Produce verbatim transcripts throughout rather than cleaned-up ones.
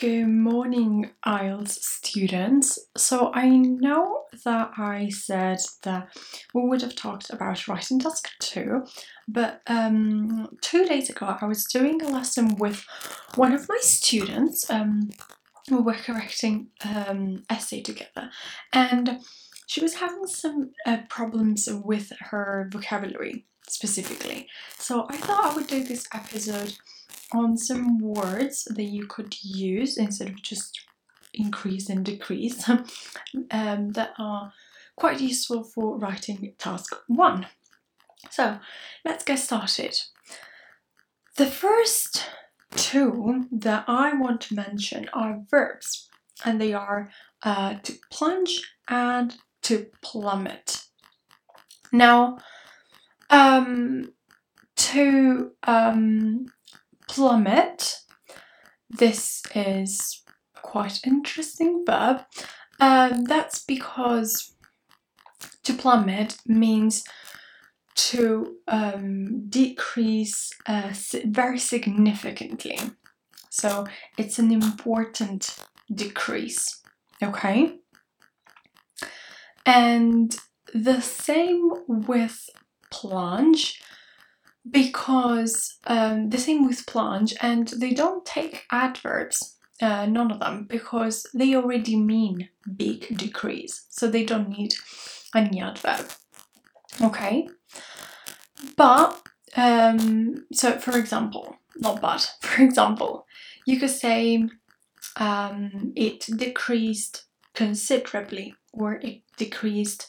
Good morning, I E L T S students. So I know that I said that we would have talked about writing task two, but um, two days ago I was doing a lesson with one of my students. Um, we were correcting um, essay together, and she was having some uh, problems with her vocabulary specifically. So I thought I would do this episode on some words that you could use instead of just increase and decrease um, that are quite useful for writing task one. So let's get started. The first two that I want to mention are verbs, and they are uh, to plunge and to plummet. Now um, to um, plummet, this is quite interesting verb. Um, that's because to plummet means to um, decrease uh, very significantly. So it's an important decrease, okay? And the same with plunge. Because um, the same with plunge, and they don't take adverbs, uh, none of them, because they already mean big decrease, so they don't need any adverb, okay? But, um, so for example, not but, for example, you could say um, it decreased considerably, or it decreased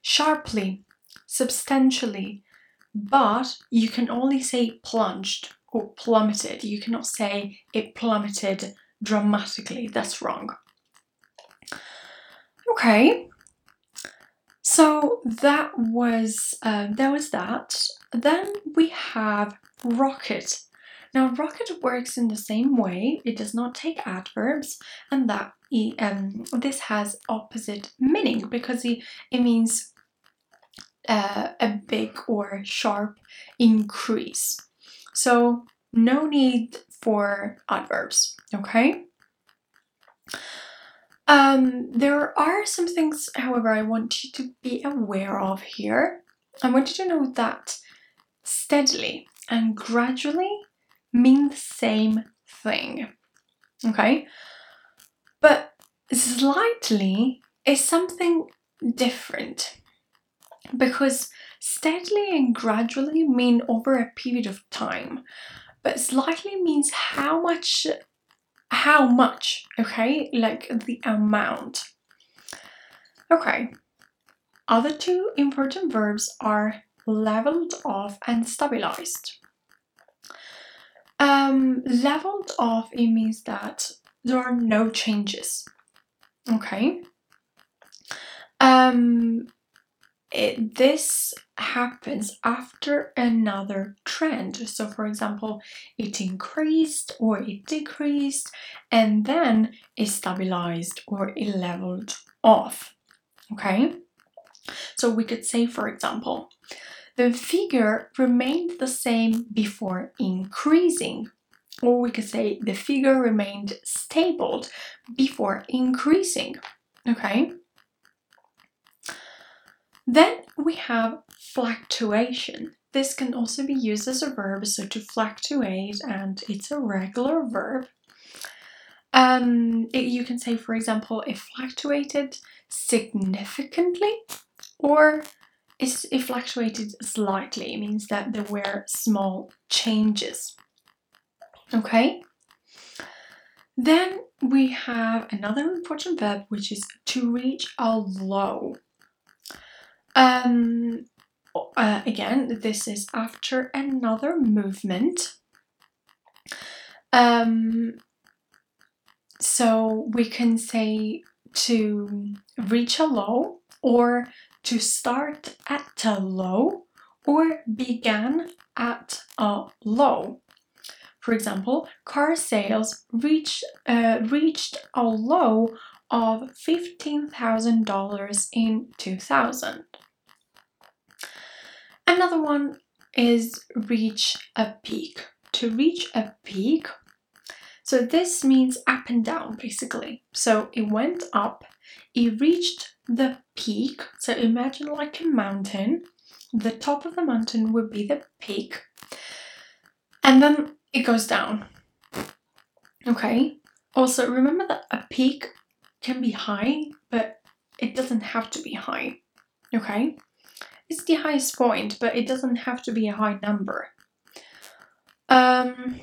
sharply, substantially. But you can only say plunged or plummeted. You cannot say it plummeted dramatically. That's wrong. Okay. So that was uh, there was that. Then we have rocket. Now rocket works in the same way. It does not take adverbs, and that um, this has opposite meaning because it, it means Uh, a big or sharp increase. So no need for adverbs, okay? Um, there are some things, however, I want you to be aware of here. I want you to know that steadily and gradually mean the same thing, okay? But slightly is something different. Because steadily and gradually mean over a period of time, but slightly means how much, how much, okay, like the amount. Okay, other two important verbs are leveled off and stabilized. Um, leveled off, it means that there are no changes, okay? Um... It, this happens after another trend. So for example, it increased or it decreased, and then it stabilized or it leveled off, okay? So we could say, for example, the figure remained the same before increasing, or we could say the figure remained stable before increasing, okay? Then we have fluctuation. This can also be used as a verb, so to fluctuate, and it's a regular verb. Um, it, you can say, for example, it fluctuated significantly, or it, it fluctuated slightly. It means that there were small changes, okay? Then we have another important verb, which is to reach a low. Um, uh, again, this is after another movement. Um, so we can say to reach a low, or to start at a low, or began at a low. For example, car sales reached, uh, reached a low of fifteen thousand dollars in two thousand. Another one is reach a peak. To reach a peak, So this means up and down, basically. So it went up, it reached the peak. So imagine like a mountain. The top of the mountain would be the peak. And then it goes down. Okay. Also, remember that a peak can be high, but it doesn't have to be high. Okay. It's the highest point, but it doesn't have to be a high number. Um,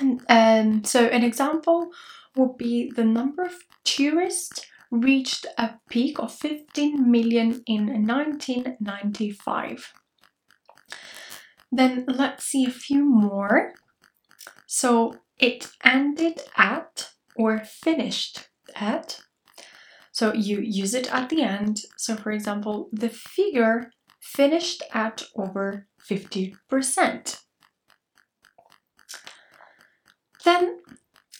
and, and so an example would be the number of tourists reached a peak of fifteen million in nineteen ninety-five. Then let's see a few more. So it ended at or finished at. So you use it at the end. So for example, the figure finished at over fifty percent. Then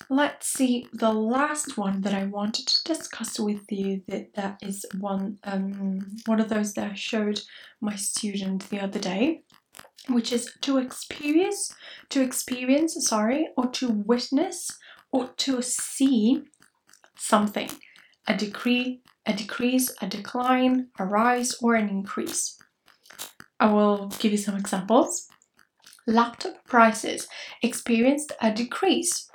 let's see the last one that I wanted to discuss with you. That, that is one, um, one of those that I showed my student the other day, which is to experience, to experience, sorry, or to witness or to see something. A decree, a decrease, a decline, a rise, or an increase. I will give you some examples. Laptop prices experienced a decrease.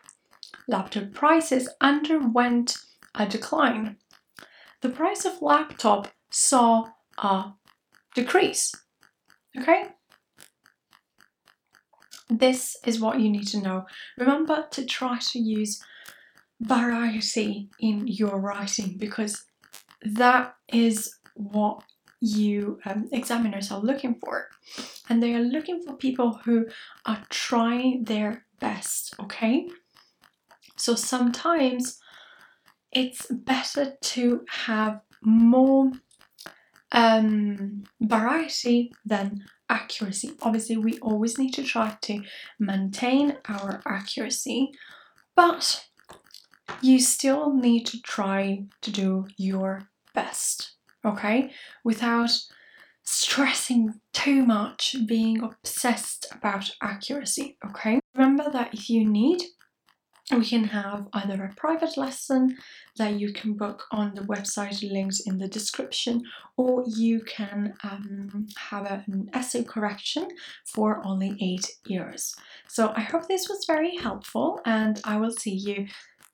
Laptop prices underwent a decline. The price of laptop saw a decrease. Okay? This is what you need to know. Remember to try to use variety in your writing, because that is what you um, examiners are looking for, and they are looking for people who are trying their best. Okay, so sometimes it's better to have more um, variety than accuracy. Obviously, we always need to try to maintain our accuracy, but you still need to try to do your best, okay? Without stressing too much, being obsessed about accuracy, okay? Remember that if you need, we can have either a private lesson that you can book on the website linked in the description, or you can um, have an essay correction for only eight euros. So I hope this was very helpful, and I will see you